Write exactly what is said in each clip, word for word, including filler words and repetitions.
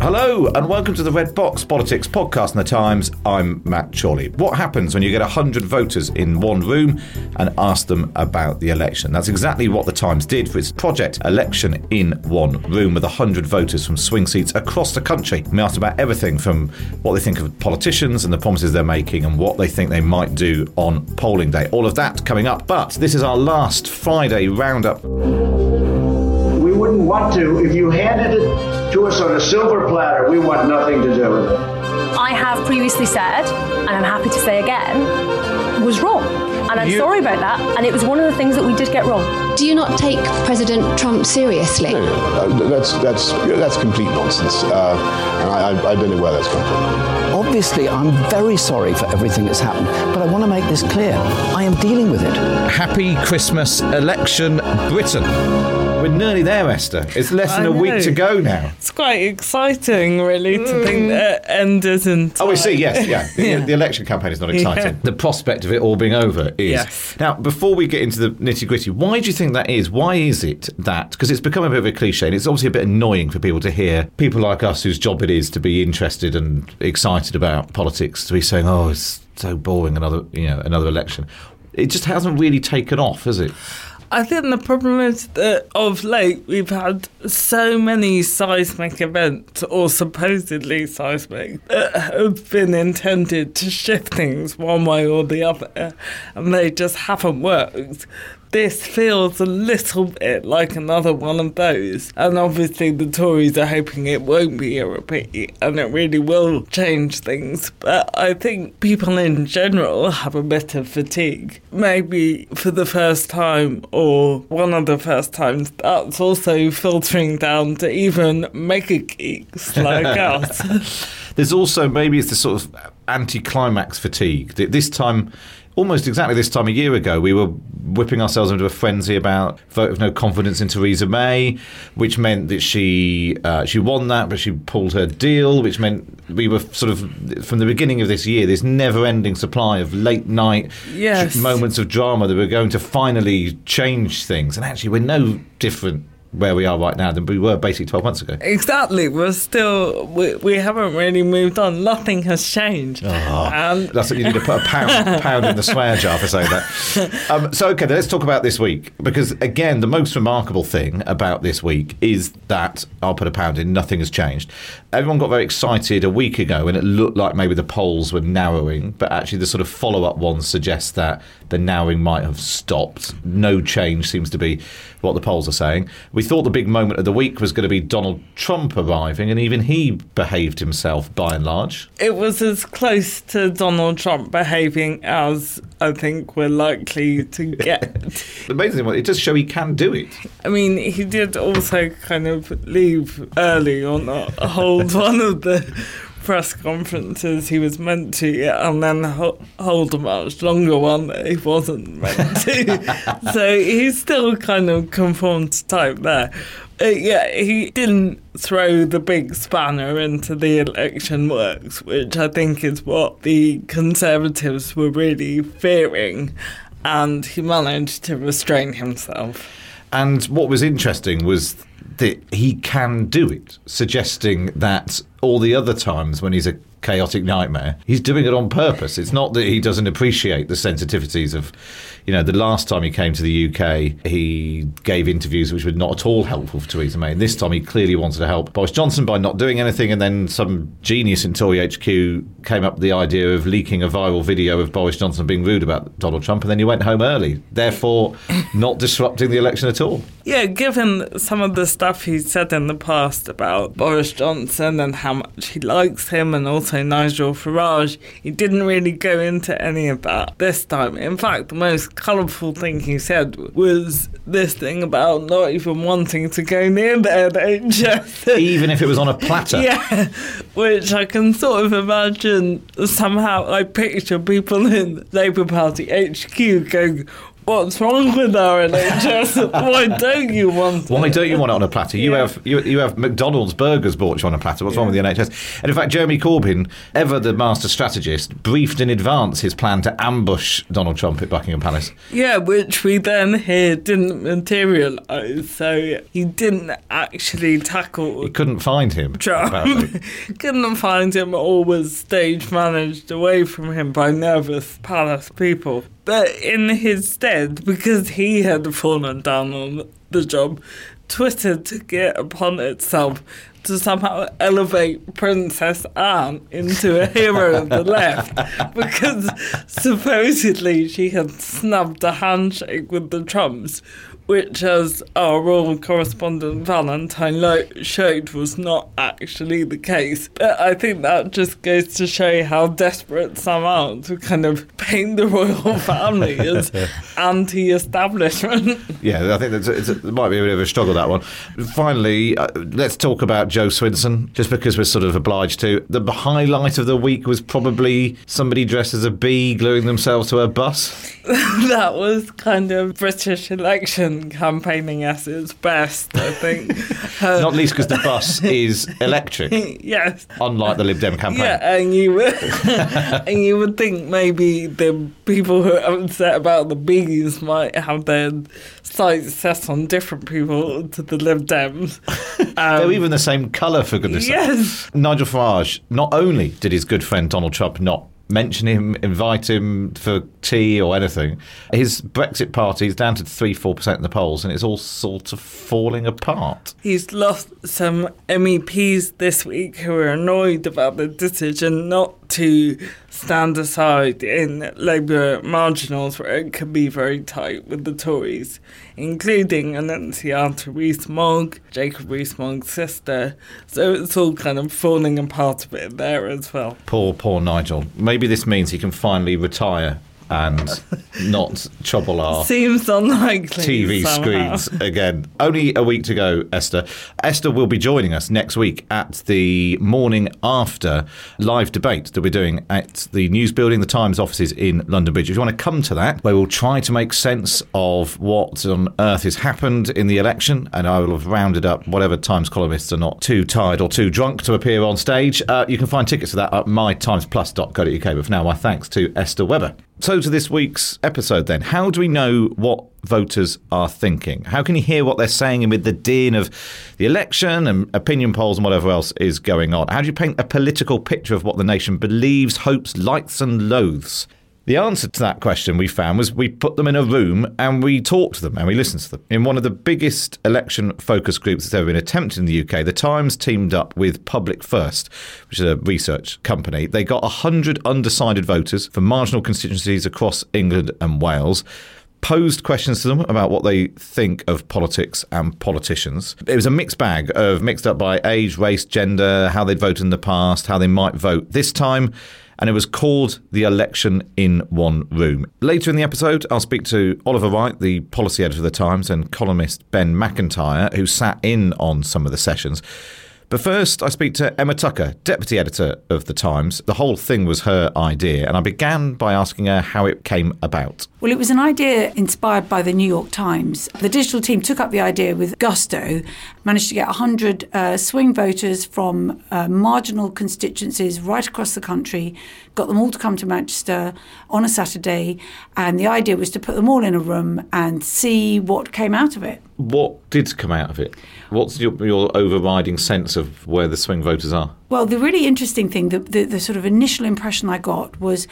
Hello and welcome to the Red Box Politics Podcast in the Times. I'm Matt Chorley. What happens when you get one hundred voters in one room and ask them about the election? That's exactly what the Times did for its project Election in One Room with one hundred voters from swing seats across the country. We asked about everything from what they think of politicians and the promises they're making and what they think they might do on polling day. All of that coming up, but this is our last Friday roundup. We wouldn't want to. If you handed it to us on a silver platter, we want nothing to do with it. I have previously said, and I'm happy to say again, was wrong. And I'm you... sorry about that. And it was one of the things that we did get wrong. Do you not take President Trump seriously? No, uh, that's, that's, that's complete nonsense. Uh, and I, I don't know where that's come from. Obviously, I'm very sorry for everything that's happened, but I want to make this clear. I am dealing with it. Happy Christmas, Election Britain. We're nearly there, Esther. It's less than I a know. week to go now. It's quite exciting, really, mm. to think that end isn't. Oh, we see, yes, yeah. The, yeah. the election campaign is not exciting. Yeah. The prospect of it all being over is. Yes. Now, before we get into the nitty-gritty, why do you think that is? Why is it that, because it's become a bit of a cliche, and it's obviously a bit annoying for people to hear, people like us whose job it is to be interested and excited about politics, to be saying, oh, it's so boring, another, you know, another election. It just hasn't really taken off, has it? I think the problem is that of late we've had so many seismic events, or supposedly seismic, that have been intended to shift things one way or the other, and they just haven't worked. This feels a little bit like another one of those. And obviously the Tories are hoping it won't be a repeat and it really will change things. But I think people in general have a bit of fatigue. Maybe for the first time or one of the first times, that's also filtering down to even mega geeks like us. There's also maybe it's the sort of anti-climax fatigue. This time... Almost exactly this time a year ago, we were whipping ourselves into a frenzy about vote of no confidence in Theresa May, which meant that she uh, she won that, but she pulled her deal, which meant we were sort of, from the beginning of this year, this never-ending supply of late-night yes. moments of drama that were going to finally change things. And actually, we're no different where we are right now than we were basically twelve months ago. Exactly. We're still... We, we haven't really moved on. Nothing has changed. Oh, and that's what you need to put a pound, pound in the swear jar for saying that. Um, so, OK, let's talk about this week. Because, again, the most remarkable thing about this week is that, I'll put a pound in, nothing has changed. Everyone got very excited a week ago and it looked like maybe the polls were narrowing, but actually the sort of follow-up ones suggest that the narrowing might have stopped. No change seems to be what the polls are saying. We thought the big moment of the week was going to be Donald Trump arriving, and even he behaved himself by and large. It was as close to Donald Trump behaving as I think we're likely to get. The amazing thing, it does show he can do it. I mean, he did also kind of leave early or not hold one of the press conferences he was meant to, and then ho- hold a much longer one that he wasn't meant to. So he's still kind of conformed to type there. Uh, yeah, he didn't throw the big spanner into the election works, which I think is what the Conservatives were really fearing, and he managed to restrain himself. And what was interesting was that he can do it, suggesting that all the other times when he's a chaotic nightmare, he's doing it on purpose. It's not that he doesn't appreciate the sensitivities of, you know, the last time he came to the U K, he gave interviews which were not at all helpful for Theresa May. And this time he clearly wanted to help Boris Johnson by not doing anything. And then some genius in Tory H Q came up with the idea of leaking a viral video of Boris Johnson being rude about Donald Trump. And then he went home early, therefore not disrupting the election at all. Yeah, given some of the stuff he said in the past about Boris Johnson and how much he likes him and also Nigel Farage, he didn't really go into any of that this time. In fact, the most colourful thing he said was this thing about not even wanting to go near the N H S. Even if it was on a platter. Yeah, which I can sort of imagine somehow. I picture people in Labour Party H Q going, what's wrong with our N H S? Why don't you want it? Why don't you want it on a platter? You yeah. have you, you have McDonald's burgers bought you on a platter. What's yeah. wrong with the N H S? And in fact, Jeremy Corbyn, ever the master strategist, briefed in advance his plan to ambush Donald Trump at Buckingham Palace. Yeah, which we then hear didn't materialise. So he didn't actually tackle... He couldn't find him. Trump. couldn't find him or was stage managed away from him by nervous palace people. But in his stead, because he had fallen down on the job, Twitter took it upon itself to somehow elevate Princess Anne into a hero of the left, because supposedly she had snubbed a handshake with the Trumps, which, as our royal correspondent Valentine Lowe showed, was not actually the case. But I think that just goes to show how desperate some are to kind of paint the royal family as anti-establishment. Yeah, I think that's, it's, it might be a bit of a struggle, that one. Finally, uh, let's talk about Jo Swinson, just because we're sort of obliged to. The highlight of the week was probably somebody dressed as a bee gluing themselves to her bus. That was kind of British election campaigning at its best, I think. Um, Not least because the bus is electric. Yes. Unlike the Lib Dem campaign. Yeah, and you would, and you would think maybe the people who are upset about the bees might have their sights set on different people to the Lib Dems. Um, They're even the same colour, for goodness sake. Yes. Nigel Farage, not only did his good friend Donald Trump not mention him, invite him for tea or anything, his Brexit party is down to three to four percent in the polls and it's all sort of falling apart. He's lost some M E Ps this week who are annoyed about the decision not to stand aside in Labour marginals where it can be very tight with the Tories, including Annunciata Rees-Mogg, Jacob Rees-Mogg's sister. So it's all kind of falling apart a bit there as well. Poor, poor Nigel. Maybe this means he can finally retire and not trouble our Seems unlikely T V somehow. Screens again. Only a week to go, Esther. Esther will be joining us next week at the morning after live debate that we're doing at the News Building, the Times offices in London Bridge. If you want to come to that, where we'll try to make sense of what on earth has happened in the election, and I will have rounded up whatever Times columnists are not too tired or too drunk to appear on stage. Uh, you can find tickets to that at my times plus dot co dot u k. But for now, my thanks to Esther Webber. So to this week's episode then, how do we know what voters are thinking? How can you hear what they're saying amid the din of the election and opinion polls and whatever else is going on? How do you paint a political picture of what the nation believes, hopes, likes and loathes? The answer to that question we found was we put them in a room and we talked to them and we listened to them. In one of the biggest election focus groups that's ever been attempted in the U K, the Times teamed up with Public First, which is a research company. They got one hundred undecided voters from marginal constituencies across England and Wales, posed questions to them about what they think of politics and politicians. It was a mixed bag of mixed up by age, race, gender, how they'd voted in the past, how they might vote this time. And it was called The Election in One Room. Later in the episode, I'll speak to Oliver Wright, the policy editor of The Times, and columnist Ben McIntyre, who sat in on some of the sessions. But first, I speak to Emma Tucker, deputy editor of The Times. The whole thing was her idea, and I began by asking her how it came about. Well, it was an idea inspired by the New York Times. The digital team took up the idea with gusto, managed to get one hundred uh, swing voters from uh, marginal constituencies right across the country got them all to come to Manchester on a Saturday, and the idea was to put them all in a room and see what came out of it. What did come out of it? What's your, your overriding sense of where the swing voters are? Well, the really interesting thing, the, the, the sort of initial impression I got was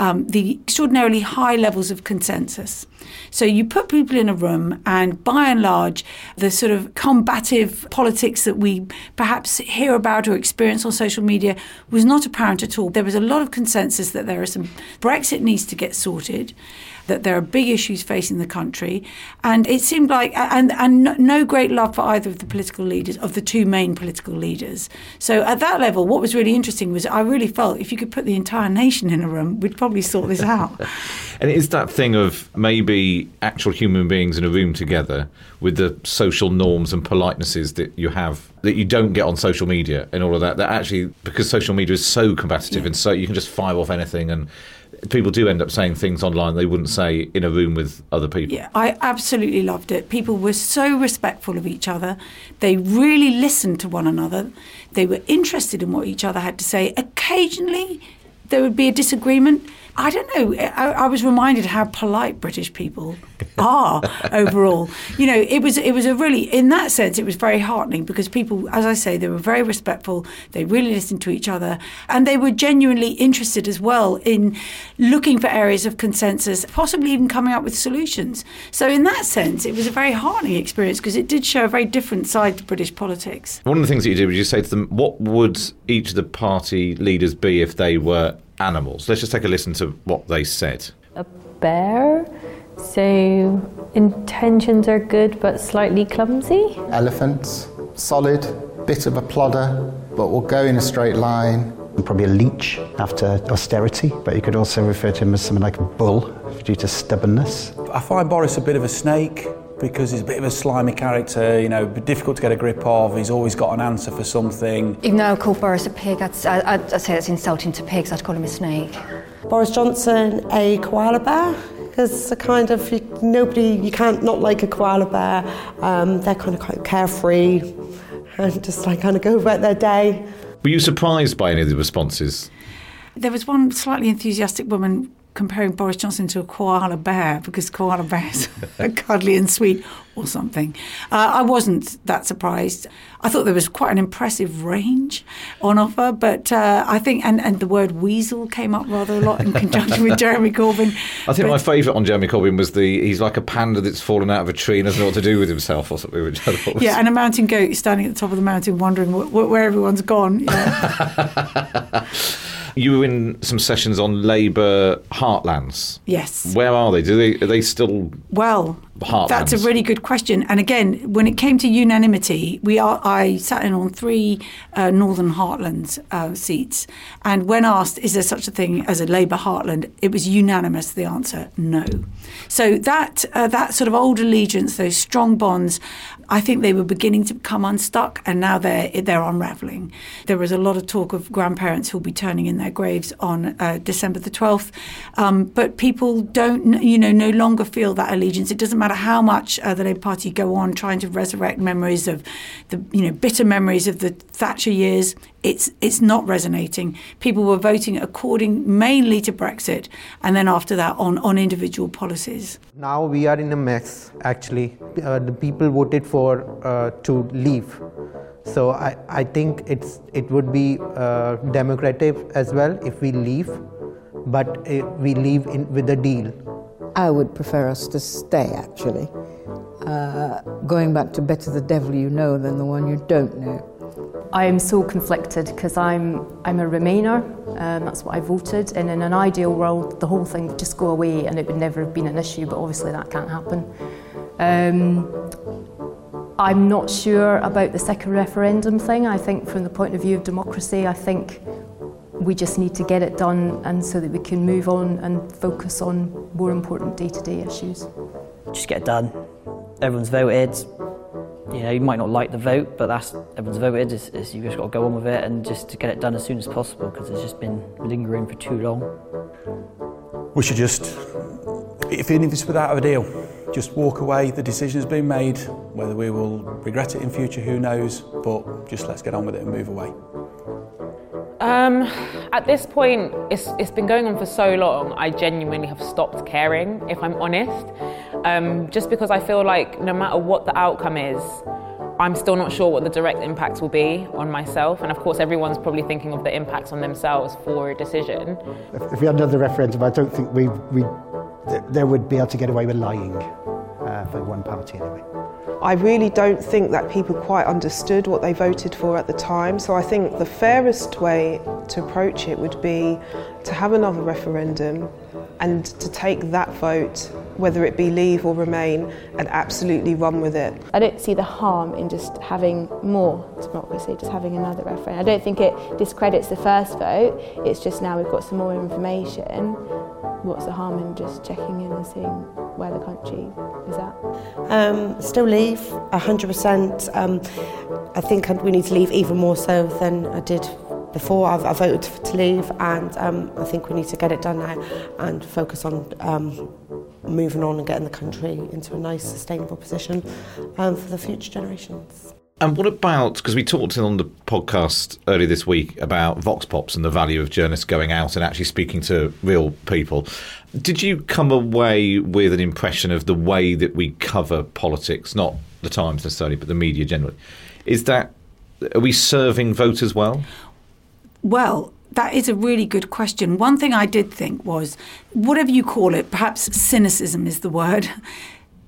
Um, the extraordinarily high levels of consensus. So you put people in a room, and by and large, the sort of combative politics that we perhaps hear about or experience on social media was not apparent at all. There was a lot of consensus that there is some Brexit needs to get sorted, that there are big issues facing the country, and it seemed like, and and no great love for either of the political leaders, of the two main political leaders. So at that level, what was really interesting was I really felt if you could put the entire nation in a room, we'd probably sort this out. And it's that thing of maybe actual human beings in a room together with the social norms and politenesses that you have, that you don't get on social media and all of that, that actually, because social media is so combative, yeah, and so you can just fire off anything, and people do end up saying things online they wouldn't say in a room with other people. Yeah, I absolutely loved it. People were so respectful of each other. They really listened to one another. They were interested in what each other had to say. Occasionally, there would be a disagreement. I don't know. I, I was reminded how polite British people are overall. You know, it was it was a really, in that sense, it was very heartening because people, as I say, they were very respectful. They really listened to each other, and they were genuinely interested as well in looking for areas of consensus, possibly even coming up with solutions. So in that sense, it was a very heartening experience because it did show a very different side to British politics. One of the things that you did was you say to them, what would each of the party leaders be if they were animals? Let's just take a listen to what they said. A bear, so intentions are good but slightly clumsy. Elephants, solid, bit of a plodder, but will go in a straight line. Probably a leech after austerity, but you could also refer to him as something like a bull due to stubbornness. I find Boris a bit of a snake because he's a bit of a slimy character, you know, difficult to get a grip of. He's always got an answer for something. Even though I call Boris a pig, I'd, I'd, I'd say that's insulting to pigs. I'd call him a snake. Boris Johnson, a koala bear, because a kind of you, nobody, you can't not like a koala bear. Um, they're kind of quite carefree and just like kind of go about their day. Were you surprised by any of the responses? There was one slightly enthusiastic woman comparing Boris Johnson to a koala bear because koala bears are cuddly and sweet or something. Uh, I wasn't that surprised. I thought there was quite an impressive range on offer, but uh, I think, and, and the word weasel came up rather a lot in conjunction with Jeremy Corbyn. I think but, my favourite on Jeremy Corbyn was the, he's like a panda that's fallen out of a tree and doesn't know what to do with himself or something. Which I thought was... Yeah, and a mountain goat standing at the top of the mountain wondering wh- wh- where everyone's gone. Yeah. You were in some sessions on Labour heartlands. Yes. Where are they? Do they are they still well? Heartlands? That's a really good question. And again, when it came to unanimity, we are. I sat in on three uh, Northern Heartlands uh, seats, and when asked, "Is there such a thing as a Labour heartland?" it was unanimous. The answer, no. So that uh, that sort of old allegiance, those strong bonds, I think they were beginning to become unstuck, and now they're they're unravelling. There was a lot of talk of grandparents who'll be turning in their graves on uh, December the twelfth, um, but people don't, you know, no longer feel that allegiance. It doesn't matter how much uh, the Labour Party go on trying to resurrect memories of the, you know, bitter memories of the Thatcher years. It's it's not resonating. People were voting according mainly to Brexit, and then after that on, on individual policies. Now we are in a mess, actually. Uh, the people voted for uh, to leave. So I, I think it's it would be uh, democratic as well if we leave, but if we leave in, with a deal. I would prefer us to stay, actually. Uh, going back to better the devil you know than the one you don't know. I am so conflicted because I'm I'm a Remainer, um, that's what I voted, and in an ideal world the whole thing would just go away and it would never have been an issue, but obviously that can't happen. Um, I'm not sure about the second referendum thing. I think from the point of view of democracy, I think we just need to get it done and so that we can move on and focus on more important day-to-day issues. Just get it done. Everyone's voted. You know, you might not like the vote, but that's everyone's voted. It's, it's, you've just got to go on with it and just to get it done as soon as possible because it's just been lingering for too long. We should just, if even if it's without a deal, just walk away. The decision has been made. Whether we will regret it in future, who knows? But just let's get on with it and move away. Um, at this point, it's it's been going on for so long, I genuinely have stopped caring, if I'm honest. Um, just because I feel like no matter what the outcome is, I'm still not sure what the direct impacts will be on myself. And of course, everyone's probably thinking of the impacts on themselves for a decision. If, if we had another referendum, I don't think we, we th- they would be able to get away with lying uh, for one party anyway. I really don't think that people quite understood what they voted for at the time. So I think the fairest way to approach it would be to have another referendum and to take that vote, whether it be leave or remain, and absolutely run with it. I don't see the harm in just having more democracy, just having another referendum. I don't think it discredits the first vote. It's just now we've got some more information. What's the harm in just checking in and seeing where the country is at? Um, still leave, one hundred percent. Um, I think we need to leave even more so than I did before. I've, I voted to leave, and um, I think we need to get it done now and focus on um, moving on and getting the country into a nice, sustainable position um, for the future generations. And what about, because we talked on the podcast earlier this week about Vox Pops and the value of journalists going out and actually speaking to real people. Did you come away with an impression of the way that we cover politics, not the Times necessarily, but the media generally? Is that, are we serving voters well? Well, that is a really good question. One thing I did think was, whatever you call it, perhaps cynicism is the word,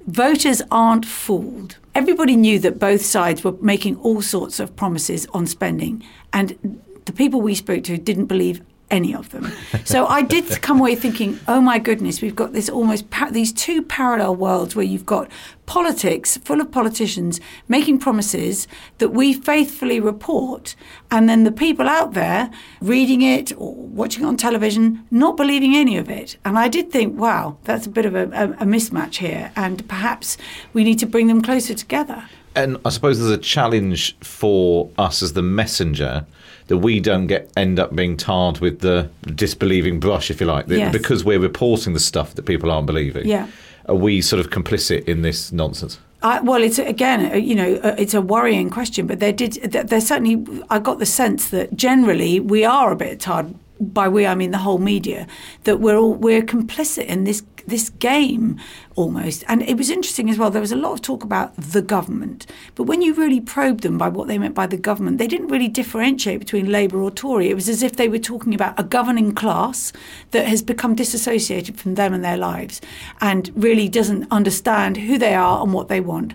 voters aren't fooled. Everybody knew that both sides were making all sorts of promises on spending, and the people we spoke to didn't believe any of them. So I did come away thinking, oh my goodness, we've got this almost pa- these two parallel worlds where you've got politics full of politicians making promises that we faithfully report, and then the people out there reading it or watching it on television not believing any of it. And I did think, wow, that's a bit of a, a, a mismatch here, and perhaps we need to bring them closer together. And I suppose there's a challenge for us as the messenger that we don't get end up being tarred with the disbelieving brush, if you like, yes. Because we're reporting the stuff that people aren't believing. Yeah. Are we sort of complicit in this nonsense? I, well, it's again, you know, it's a worrying question, but there did, there certainly, I got the sense that generally we are a bit tarred. By we, I mean the whole media, that we're all, we're complicit in this this game almost. And it was interesting as well, there was a lot of talk about the government, but when you really probed them by what they meant by the government, they didn't really differentiate between Labour or Tory. It was as if they were talking about a governing class that has become disassociated from them and their lives and really doesn't understand who they are and what they want.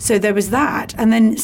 So there was that. And then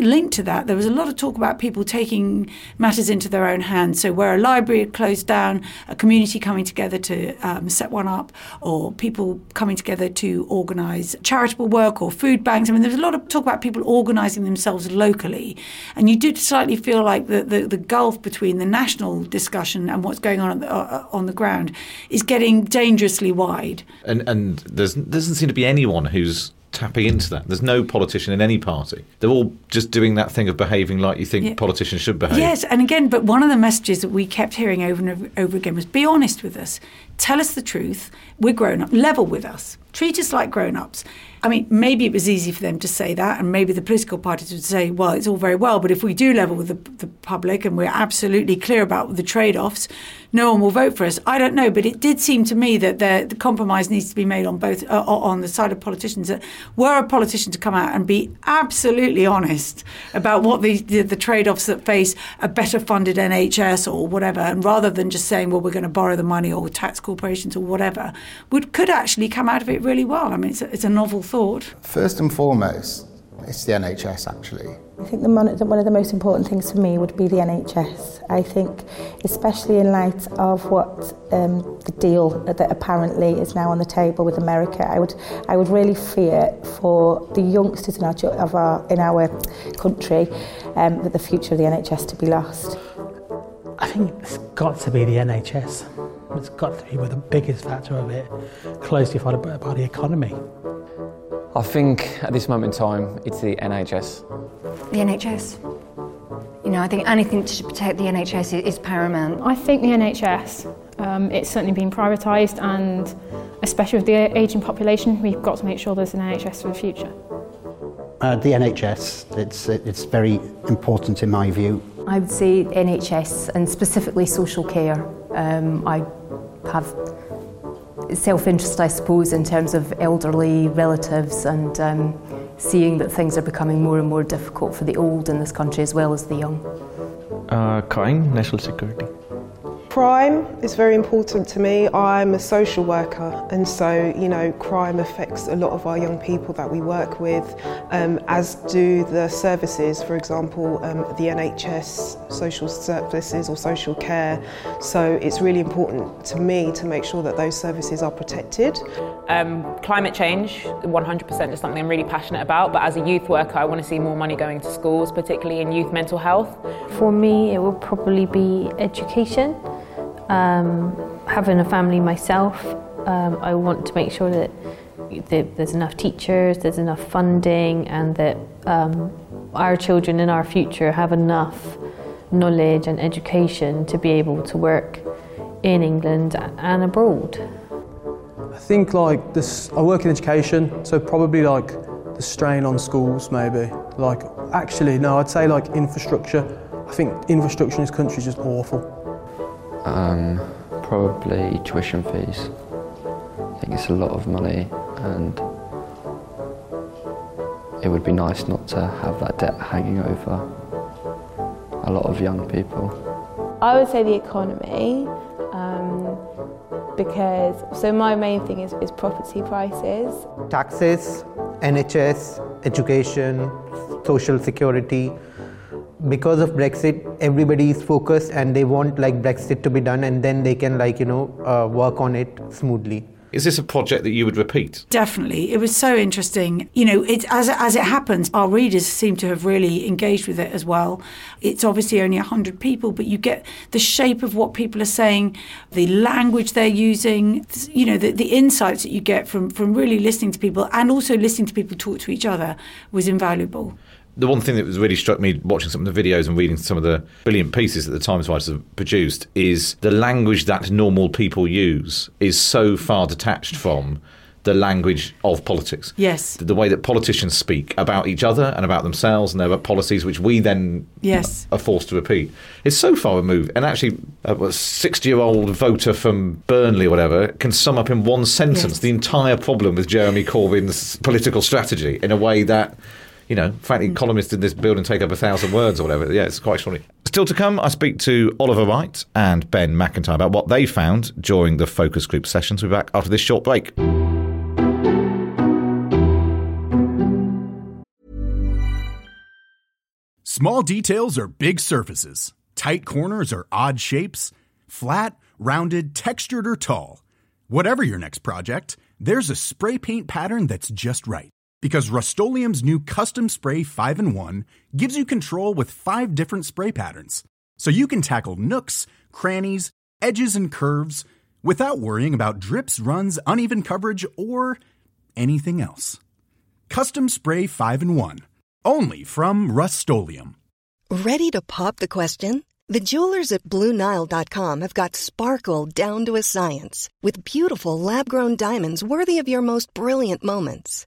linked to that, there was a lot of talk about people taking matters into their own hands. So where a library had closed down, a community coming together to um, set one up, or people coming together to organise charitable work or food banks. I mean, there was a lot of talk about people organising themselves locally. And you do slightly feel like the, the, the gulf between the national discussion and what's going on on the, uh, on the ground is getting dangerously wide. And, and there doesn't seem to be anyone who's tapping into that. There's no politician in any party. They're all just doing that thing of behaving like you think yeah. politicians should behave. Yes, and again, but one of the messages that we kept hearing over and over, over again was, be honest with us. Tell us the truth. We're grown up. Level with us. Treat us like grown-ups. I mean, maybe it was easy for them to say that, and maybe the political parties would say, well, it's all very well, but if we do level with the, the public and we're absolutely clear about the trade-offs, no one will vote for us. I don't know, but it did seem to me that the, the compromise needs to be made on both uh, on the side of politicians, that were a politician to come out and be absolutely honest about what the, the, the trade-offs that face a better-funded N H S or whatever, and rather than just saying, well, we're going to borrow the money or tax corporations or whatever, would could actually come out of it really well. I mean, it's a, it's a novel thought. First and foremost, it's the N H S, actually. I think the mon- the, one of the most important things for me would be the N H S. I think, especially in light of what um, the deal that apparently is now on the table with America, I would I would really fear for the youngsters in our of our in our country um, that the future of the N H S to be lost. I think it's got to be the N H S. It's got to be the biggest factor of it, closely followed by, by the economy. I think at this moment in time, it's the N H S. The N H S. You know, I think anything to protect the N H S is paramount. I think the N H S. Um, it's certainly been privatised, and especially with the ageing population, we've got to make sure there's an N H S for the future. Uh, the N H S. It's it's very important in my view. I would say N H S and specifically social care. Um, I have self-interest, I suppose, in terms of elderly relatives and um, seeing that things are becoming more and more difficult for the old in this country as well as the young. Uh, crime, national security. Crime is very important to me. I'm a social worker, and so, you know, crime affects a lot of our young people that we work with, um, as do the services, for example, um, the N H S, social services or social care. So it's really important to me to make sure that those services are protected. Um, climate change, one hundred percent, is something I'm really passionate about, but as a youth worker, I want to see more money going to schools, particularly in youth mental health. For me, it will probably be education. Um, having a family myself, um, I want to make sure that there's enough teachers, there's enough funding, and that um, our children in our future have enough knowledge and education to be able to work in England and abroad. I think like this, I work in education, so probably like the strain on schools maybe. Like actually, no, I'd say like infrastructure. I think infrastructure in this country is just awful. Um, probably tuition fees. I think it's a lot of money, and it would be nice not to have that debt hanging over a lot of young people. I would say the economy, um, because so my main thing is, is property prices. Taxes, N H S, education, social security. Because of Brexit, everybody is focused and they want like Brexit to be done, and then they can like, you know, uh, work on it smoothly. Is this a project that you would repeat? Definitely. It was so interesting. You know, it, as, as it happens, our readers seem to have really engaged with it as well. It's obviously only one hundred people, but you get the shape of what people are saying, the language they're using, you know, the, the insights that you get from, from really listening to people, and also listening to people talk to each other was invaluable. The one thing that was really struck me watching some of the videos and reading some of the brilliant pieces that the Times writers have produced is the language that normal people use is so far detached from the language of politics. Yes. The, the way that politicians speak about each other and about themselves and their policies, which we then yes. are forced to repeat, is so far removed. And actually, a sixty-year-old voter from Burnley or whatever can sum up in one sentence yes. the entire problem with Jeremy Corbyn's political strategy in a way that... You know, frankly, columnists in this building take up a thousand words or whatever. Yeah, it's quite extraordinary. Still to come, I speak to Oliver Wright and Ben McIntyre about what they found during the focus group sessions. We'll be back after this short break. Small details are big surfaces. Tight corners are odd shapes. Flat, rounded, textured, or tall. Whatever your next project, there's a spray paint pattern that's just right. Because Rust-Oleum's new Custom Spray five in one gives you control with five different spray patterns. So you can tackle nooks, crannies, edges, and curves without worrying about drips, runs, uneven coverage, or anything else. Custom Spray five in one. Only from Rust-Oleum. Ready to pop the question? The jewelers at Blue Nile dot com have got sparkle down to a science with beautiful lab-grown diamonds worthy of your most brilliant moments.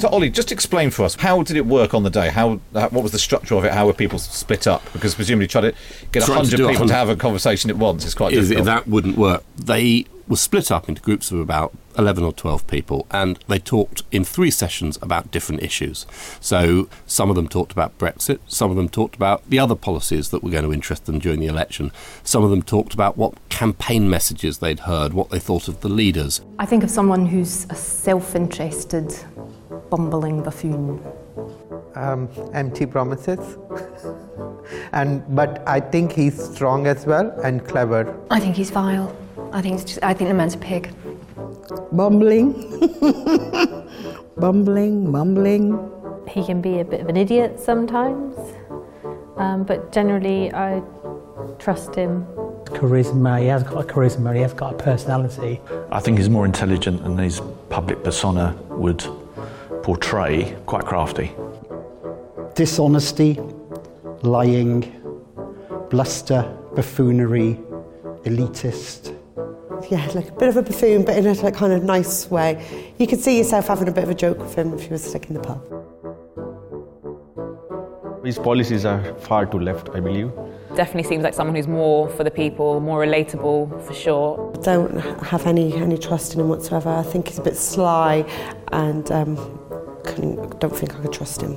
So, Ollie, just explain for us, how did it work on the day? How, what was the structure of it? How were people split up? Because presumably trying to get trying one hundred to people one hundred to have a conversation at once is quite difficult. That wouldn't work. They were split up into groups of about eleven or twelve people, and they talked in three sessions about different issues. So some of them talked about Brexit, some of them talked about the other policies that were going to interest them during the election, some of them talked about what campaign messages they'd heard, what they thought of the leaders. I think of someone who's a self-interested, bumbling buffoon. Um, empty promises. and But I think he's strong as well and clever. I think he's vile. I think it's just, I think the man's a pig. Bumbling. Bumbling, mumbling. He can be a bit of an idiot sometimes, um, but generally I trust him. Charisma, he has got a charisma, he has got a personality. I think he's more intelligent than his public persona would portray, quite crafty. Dishonesty, lying, bluster, buffoonery, elitist. Yeah, like a bit of a buffoon, but in a like, kind of nice way. You could see yourself having a bit of a joke with him if he was stuck in the pub. His policies are far too left, I believe. Definitely seems like someone who's more for the people, more relatable, for sure. I don't have any, any trust in him whatsoever. I think he's a bit sly and um, don't think I could trust him.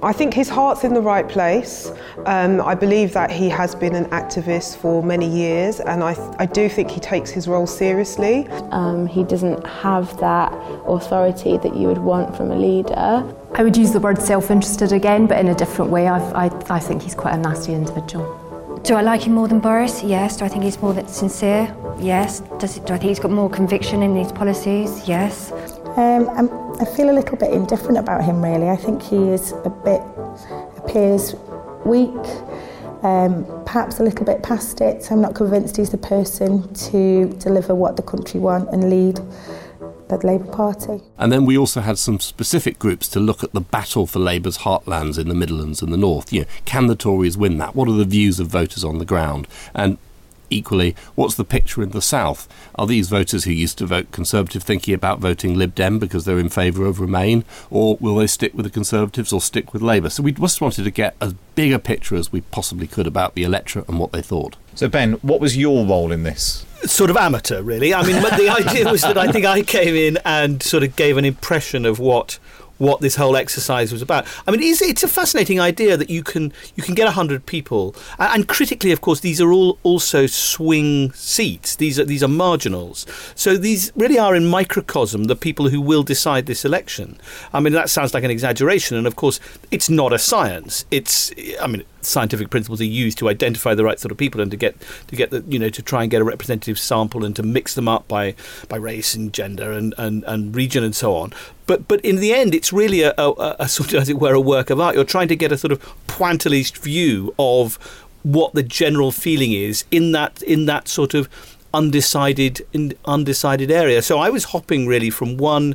I think his heart's in the right place. Um, I believe that he has been an activist for many years, and I, th- I do think he takes his role seriously. Um, he doesn't have that authority that you would want from a leader. I would use the word self-interested again, but in a different way. I've, I, I think he's quite a nasty individual. Do I like him more than Boris? Yes. Do I think he's more that sincere? Yes. Does it, do I think he's got more conviction in his policies? Yes. Um, I'm- I feel a little bit indifferent about him, really. I think he is a bit, appears weak, um, perhaps a little bit past it. So I'm not convinced he's the person to deliver what the country want and lead the Labour Party. And then we also had some specific groups to look at the battle for Labour's heartlands in the Midlands and the North. You know, can the Tories win that? What are the views of voters on the ground? And equally, what's the picture in the South? Are these voters who used to vote Conservative thinking about voting Lib Dem because they're in favour of Remain? Or will they stick with the Conservatives or stick with Labour? So we just wanted to get as big a picture as we possibly could about the electorate and what they thought. So, Ben, what was your role in this? Sort of amateur, really. I mean, but the idea was that I think I came in and sort of gave an impression of what... what this whole exercise was about. I mean, it's, it's a fascinating idea that you can you can get one hundred people. And, and critically, of course, these are all also swing seats. These are, these are marginals. So these really are in microcosm the people who will decide this election. I mean, that sounds like an exaggeration. And, of course, it's not a science. It's, I mean... scientific principles are used to identify the right sort of people and to get to get the, you know, to try and get a representative sample and to mix them up by by race and gender and, and, and region and so on. But but in the end, it's really a, a, a sort of, as it were, a work of art. You're trying to get a sort of pointillist view of what the general feeling is in that in that sort of undecided in, undecided area. So I was hopping really from one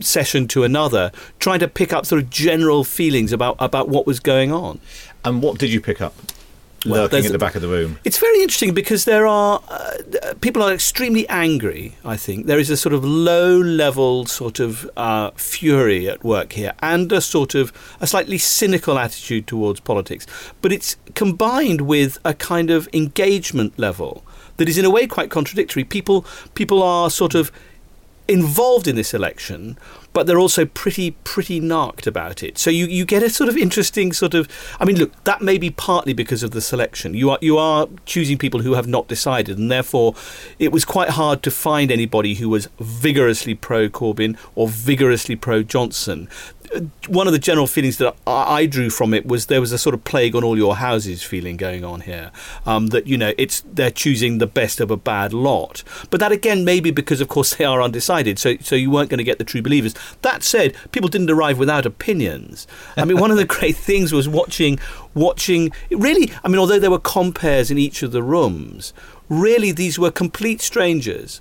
session to another, trying to pick up sort of general feelings about about what was going on. And what did you pick up lurking well, at the back of the room? It's very interesting because there are... Uh, people are extremely angry, I think. There is a sort of low-level sort of uh, fury at work here and a sort of a slightly cynical attitude towards politics. But it's combined with a kind of engagement level that is in a way quite contradictory. People, people are sort of involved in this election, but they're also pretty, pretty narked about it. So you, you get a sort of interesting sort of... I mean, look, that may be partly because of the selection. You are you are choosing people who have not decided, and therefore it was quite hard to find anybody who was vigorously pro-Corbyn or vigorously pro-Johnson. One of the general feelings that I drew from it was there was a sort of plague on all your houses feeling going on here, um, that, you know, it's they're choosing the best of a bad lot. But that, again, maybe because, of course, they are undecided, so so you weren't going to get the true believers. That said, people didn't arrive without opinions. I mean, one of the great things was watching, watching really, I mean, although there were compares in each of the rooms, really these were complete strangers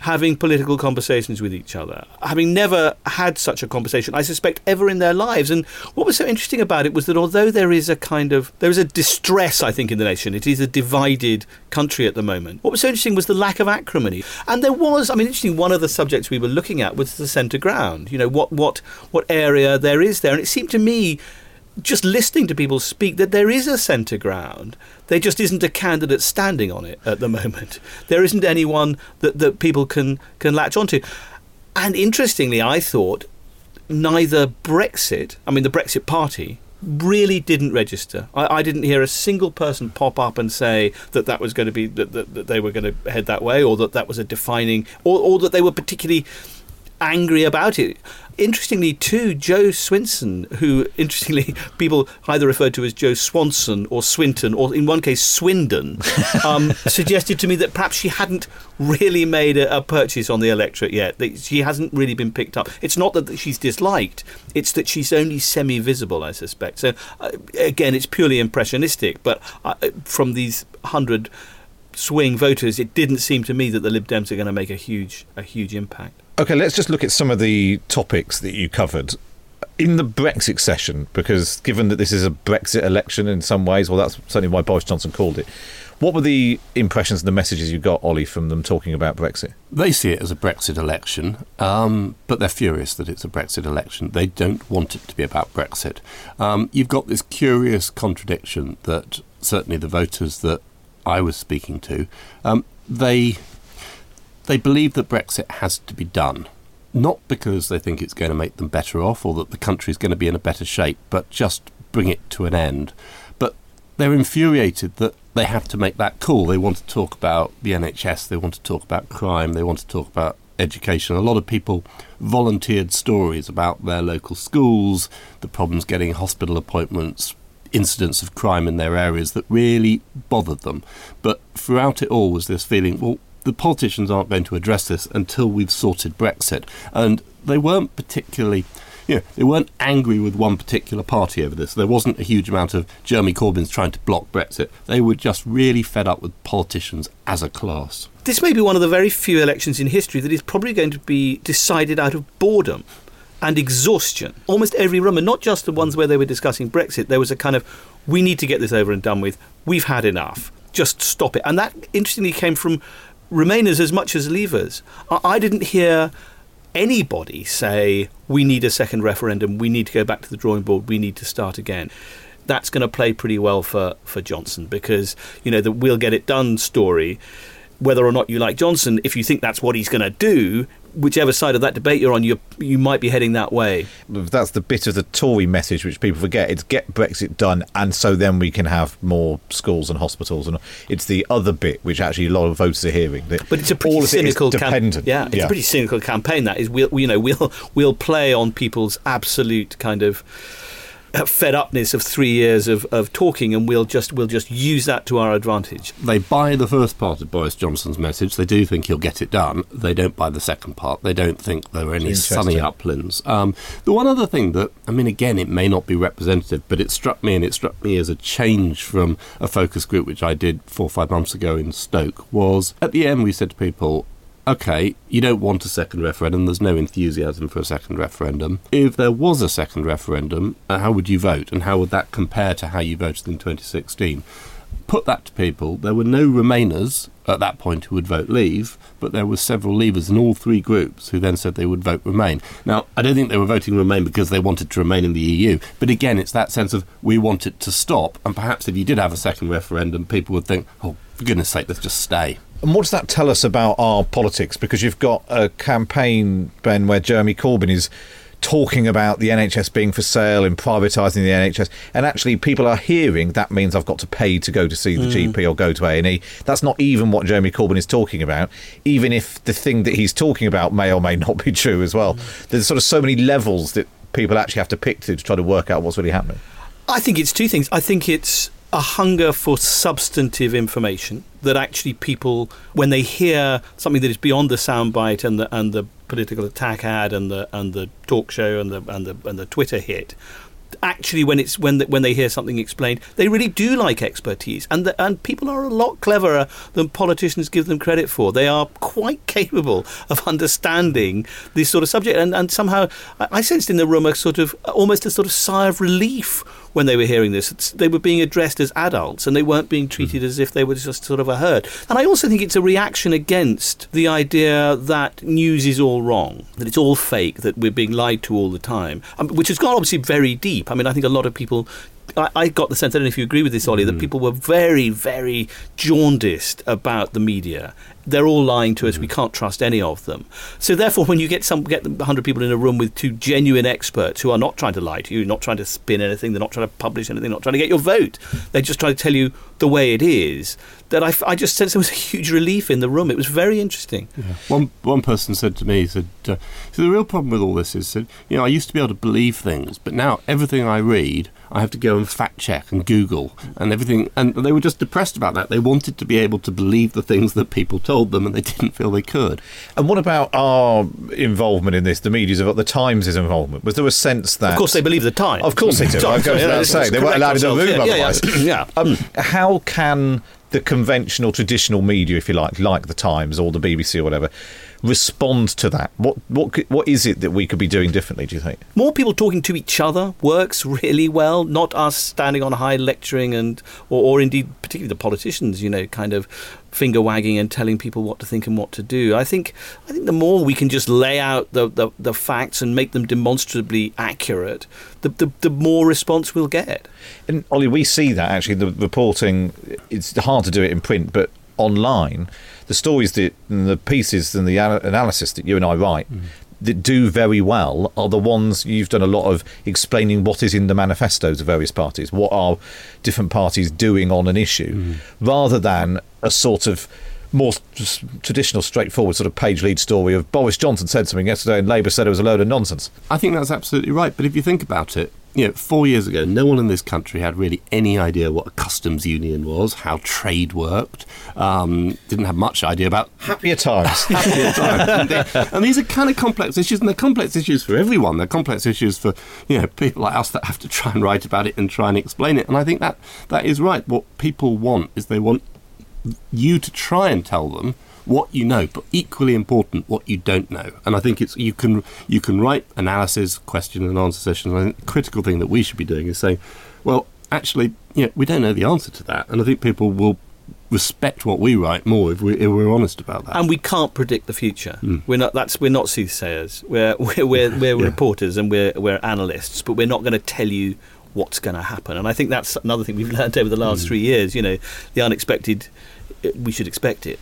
having political conversations with each other, having never had such a conversation, I suspect, ever in their lives. And what was so interesting about it was that although there is a kind of, there is a distress, I think, in the nation, it is a divided country at the moment. What was so interesting was the lack of acrimony. And there was, I mean, interesting, one of the subjects we were looking at was the centre ground, you know, what, what, what area there is there. And it seemed to me just listening to people speak, that there is a centre ground. There just isn't a candidate standing on it at the moment. There isn't anyone that, that people can, can latch onto. And interestingly, I thought neither Brexit, I mean the Brexit Party, really didn't register. I, I didn't hear a single person pop up and say that that was going to be, that, that, that they were going to head that way, or that that was a defining, or, or that they were particularly angry about it. Interestingly too, Jo Swinson, who interestingly people either referred to as Jo Swanson or Swinton, or in one case Swindon, um, suggested to me that perhaps she hadn't really made a, a purchase on the electorate yet, that she hasn't really been picked up. It's not that she's disliked, it's that she's only semi-visible, I suspect. So uh, again, it's purely impressionistic, but uh, from these hundred swing voters, it didn't seem to me that the Lib Dems are going to make a huge a huge impact. Okay, let's just look at some of the topics that you covered in the Brexit session, because given that this is a Brexit election in some ways, well, that's certainly why Boris Johnson called it. What were the impressions and the messages you got, Ollie, from them talking about Brexit? They see it as a Brexit election, um, but they're furious that it's a Brexit election. They don't want it to be about Brexit. Um, you've got this curious contradiction that certainly the voters that I was speaking to, um, they... They believe that Brexit has to be done, not because they think it's going to make them better off or that the country's going to be in a better shape, but just bring it to an end. But they're infuriated that they have to make that call. They want to talk about the N H S, they want to talk about crime, they want to talk about education. A lot of people volunteered stories about their local schools, the problems getting hospital appointments, incidents of crime in their areas that really bothered them. But throughout it all was this feeling, well, the politicians aren't going to address this until we've sorted Brexit. And they weren't particularly, you know, they weren't angry with one particular party over this. There wasn't a huge amount of Jeremy Corbyn's trying to block Brexit. They were just really fed up with politicians as a class. This may be one of the very few elections in history that is probably going to be decided out of boredom and exhaustion. Almost every room, and not just the ones where they were discussing Brexit, there was a kind of, we need to get this over and done with. We've had enough. Just stop it. And that, interestingly, came from Remainers as much as Leavers. I didn't hear anybody say, we need a second referendum, we need to go back to the drawing board, we need to start again. That's going to play pretty well for, for Johnson, because, you know, the we'll get it done story, whether or not you like Johnson, if you think that's what he's going to do, whichever side of that debate you're on, you you might be heading that way. That's the bit of the Tory message which people forget. It's get Brexit done, and so then we can have more schools and hospitals. And it's the other bit which actually a lot of voters are hearing. But it's a pretty cynical it campaign. Yeah, it's yeah. a pretty cynical campaign. That is, we'll you know we'll we'll play on people's absolute kind of fed upness of three years of, of talking, and we'll just we'll just use that to our advantage. They buy the first part of Boris Johnson's message. They do think he'll get it done. They don't buy the second part. They don't think there are any sunny uplands. Um, the one other thing that, I mean, again, it may not be representative, but it struck me, and it struck me as a change from a focus group which I did four or five months ago in Stoke, was at the end we said to people, OK, you don't want a second referendum. There's no enthusiasm for a second referendum. If there was a second referendum, how would you vote? And how would that compare to how you voted in twenty sixteen? Put that to people. There were no Remainers at that point who would vote Leave, but there were several Leavers in all three groups who then said they would vote Remain. Now, I don't think they were voting Remain because they wanted to remain in the E U, but again, it's that sense of we want it to stop, and perhaps if you did have a second referendum, people would think, oh, for goodness sake, let's just stay. And what does that tell us about our politics? Because you've got a campaign, Ben, where Jeremy Corbyn is talking about the N H S being for sale and privatising the N H S. And actually, people are hearing that means I've got to pay to go to see the mm. G P or go to A and E. That's not even what Jeremy Corbyn is talking about, even if the thing that he's talking about may or may not be true as well. Mm. There's sort of so many levels that people actually have to pick to, to try to work out what's really happening. I think it's two things. I think it's a hunger for substantive information that actually people, when they hear something that is beyond the soundbite and the and the political attack ad and the and the talk show and the and the and the Twitter hit, actually when it's when the, when they hear something explained, they really do like expertise, and the, and people are a lot cleverer than politicians give them credit for. They are quite capable of understanding this sort of subject, and and somehow I sensed in the room a sort of almost a sort of sigh of relief. When they were hearing this, they were being addressed as adults and they weren't being treated as if they were just sort of a herd. And I also think it's a reaction against the idea that news is all wrong, that it's all fake, that we're being lied to all the time, um, which has gone obviously very deep. cheap. I mean, I think a lot of people... I, I got the sense, I don't know if you agree with this, Ollie, mm. that people were very, very jaundiced about the media. They're all lying to us. Mm. We can't trust any of them. So therefore, when you get some get one hundred people in a room with two genuine experts who are not trying to lie to you, not trying to spin anything, they're not trying to publish anything, not trying to get your vote. They're just trying to tell you the way it is. That I, I just sensed there was a huge relief in the room. It was very interesting. Yeah. One one person said to me, said, uh, so the real problem with all this is that, you know, I used to be able to believe things, but now everything I read, I have to go and fact check and Google and everything. And they were just depressed about that. They wanted to be able to believe the things that people told them, and they didn't feel they could. And what about our involvement in this, the media's, about the Times' involvement? Was there a sense that... Of course they believe the Times. Of course they do. I was going to say, they weren't allowed to move yeah, otherwise. Yeah, yeah. um, how can... the conventional, traditional media, if you like, like the Times or the B B C or whatever, respond to that? What what what is it that we could be doing differently, do you think? More people talking to each other works really well, not us standing on high lecturing and, or, or indeed particularly the politicians, you know, kind of finger wagging and telling people what to think and what to do. I think I think the more we can just lay out the, the, the facts and make them demonstrably accurate, the, the the more response we'll get. And Ollie, we see that actually the reporting, it's hard to do it in print, but online, the stories that, and the pieces and the analysis that you and I write mm. that do very well are the ones you've done a lot of explaining what is in the manifestos of various parties, what are different parties doing on an issue, mm. rather than a sort of more traditional, straightforward sort of page lead story of Boris Johnson said something yesterday and Labour said it was a load of nonsense. I think that's absolutely right, but if you think about it, you know, four years ago, no one in this country had really any idea what a customs union was, how trade worked, um, didn't have much idea about... Happier times. Happier times. And, they, and these are kind of complex issues, and they're complex issues for everyone. They're complex issues for, you know, people like us that have to try and write about it and try and explain it. And I think that that is right. What people want is they want you to try and tell them what you know, but equally important, what you don't know. And I think it's you can you can write analysis, question and answer sessions. And I think the critical thing that we should be doing is saying, well, actually, you know, we don't know the answer to that. And I think people will respect what we write more if, we, if we're honest about that. And we can't predict the future. Mm. We're not that's we're not soothsayers. We're we're we're, we're yeah. reporters and we're we're analysts, but we're not going to tell you what's going to happen. And I think that's another thing we've learned over the last mm. three years. You know, the unexpected. We should expect it.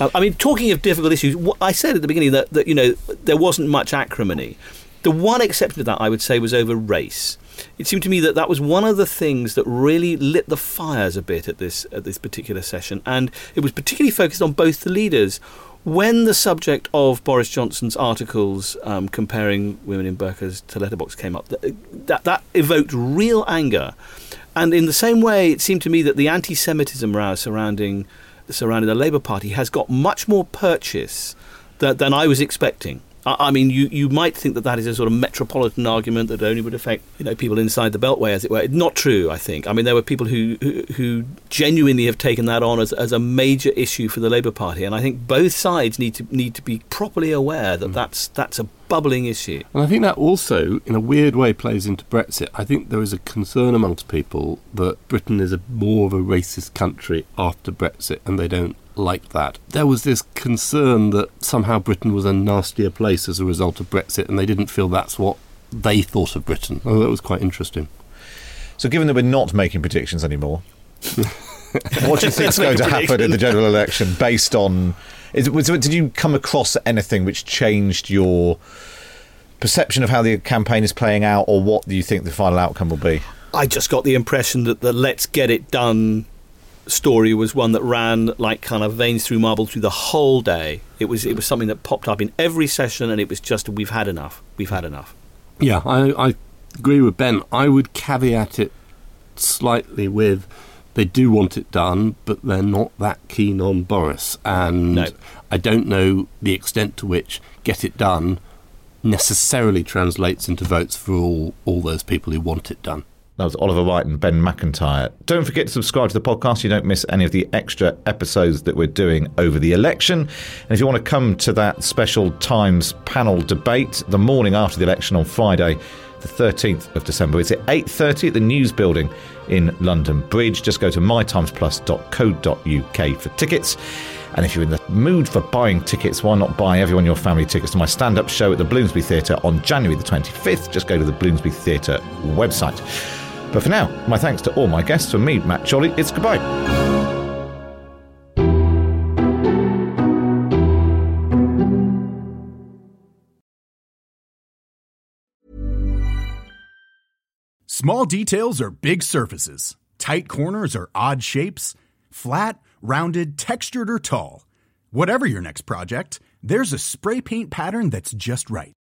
I mean, talking of difficult issues, I said at the beginning that, that, you know, there wasn't much acrimony. The one exception to that, I would say, was over race. It seemed to me that that was one of the things that really lit the fires a bit at this at this particular session, and it was particularly focused on both the leaders. When the subject of Boris Johnson's articles um, comparing women in burqas to letterbox came up, that, that that evoked real anger. And in the same way, it seemed to me that the anti-Semitism row surrounding surrounding the Labour Party has got much more purchase that, than I was expecting. I, I mean, you, you might think that that is a sort of metropolitan argument that only would affect, you know, people inside the Beltway, as it were. Not true, I think. I mean, there were people who, who, who genuinely have taken that on as, as a major issue for the Labour Party, and I think both sides need to need to be properly aware that mm. that's that's a bubbling issue. And I think that also, in a weird way, plays into Brexit. I think there is a concern amongst people that Britain is a more of a racist country after Brexit, and they don't like that. There was this concern that somehow Britain was a nastier place as a result of Brexit, and they didn't feel that's what they thought of Britain. Oh, that was quite interesting. So given that we're not making predictions anymore, what do you think's going to happen in the general election based on... Is, was, did you come across anything which changed your perception of how the campaign is playing out, or what do you think the final outcome will be? I just got the impression that the let's get it done story was one that ran like kind of veins through marble through the whole day. It was it was something that popped up in every session, and it was just, we've had enough. We've had enough. Yeah, I, I agree with Ben. I would caveat it slightly with... They do want it done, but they're not that keen on Boris. And no. I don't know the extent to which get it done necessarily translates into votes for all, all those people who want it done. That was Oliver Wright and Ben McIntyre. Don't forget to subscribe to the podcast so you don't miss any of the extra episodes that we're doing over the election. And if you want to come to that special Times panel debate the morning after the election on Friday, the thirteenth of December, it's at eight thirty at the News Building in London Bridge. Just go to my times plus dot co dot uk for tickets. And if you're in the mood for buying tickets, why not buy everyone your family tickets to my stand-up show at the Bloomsbury Theatre on January the twenty-fifth. Just go to the Bloomsbury Theatre website. But for now, my thanks to all my guests. From me, Matt Chorley, it's goodbye. Small details or big surfaces, tight corners or odd shapes, flat, rounded, textured, or tall. Whatever your next project, there's a spray paint pattern that's just right.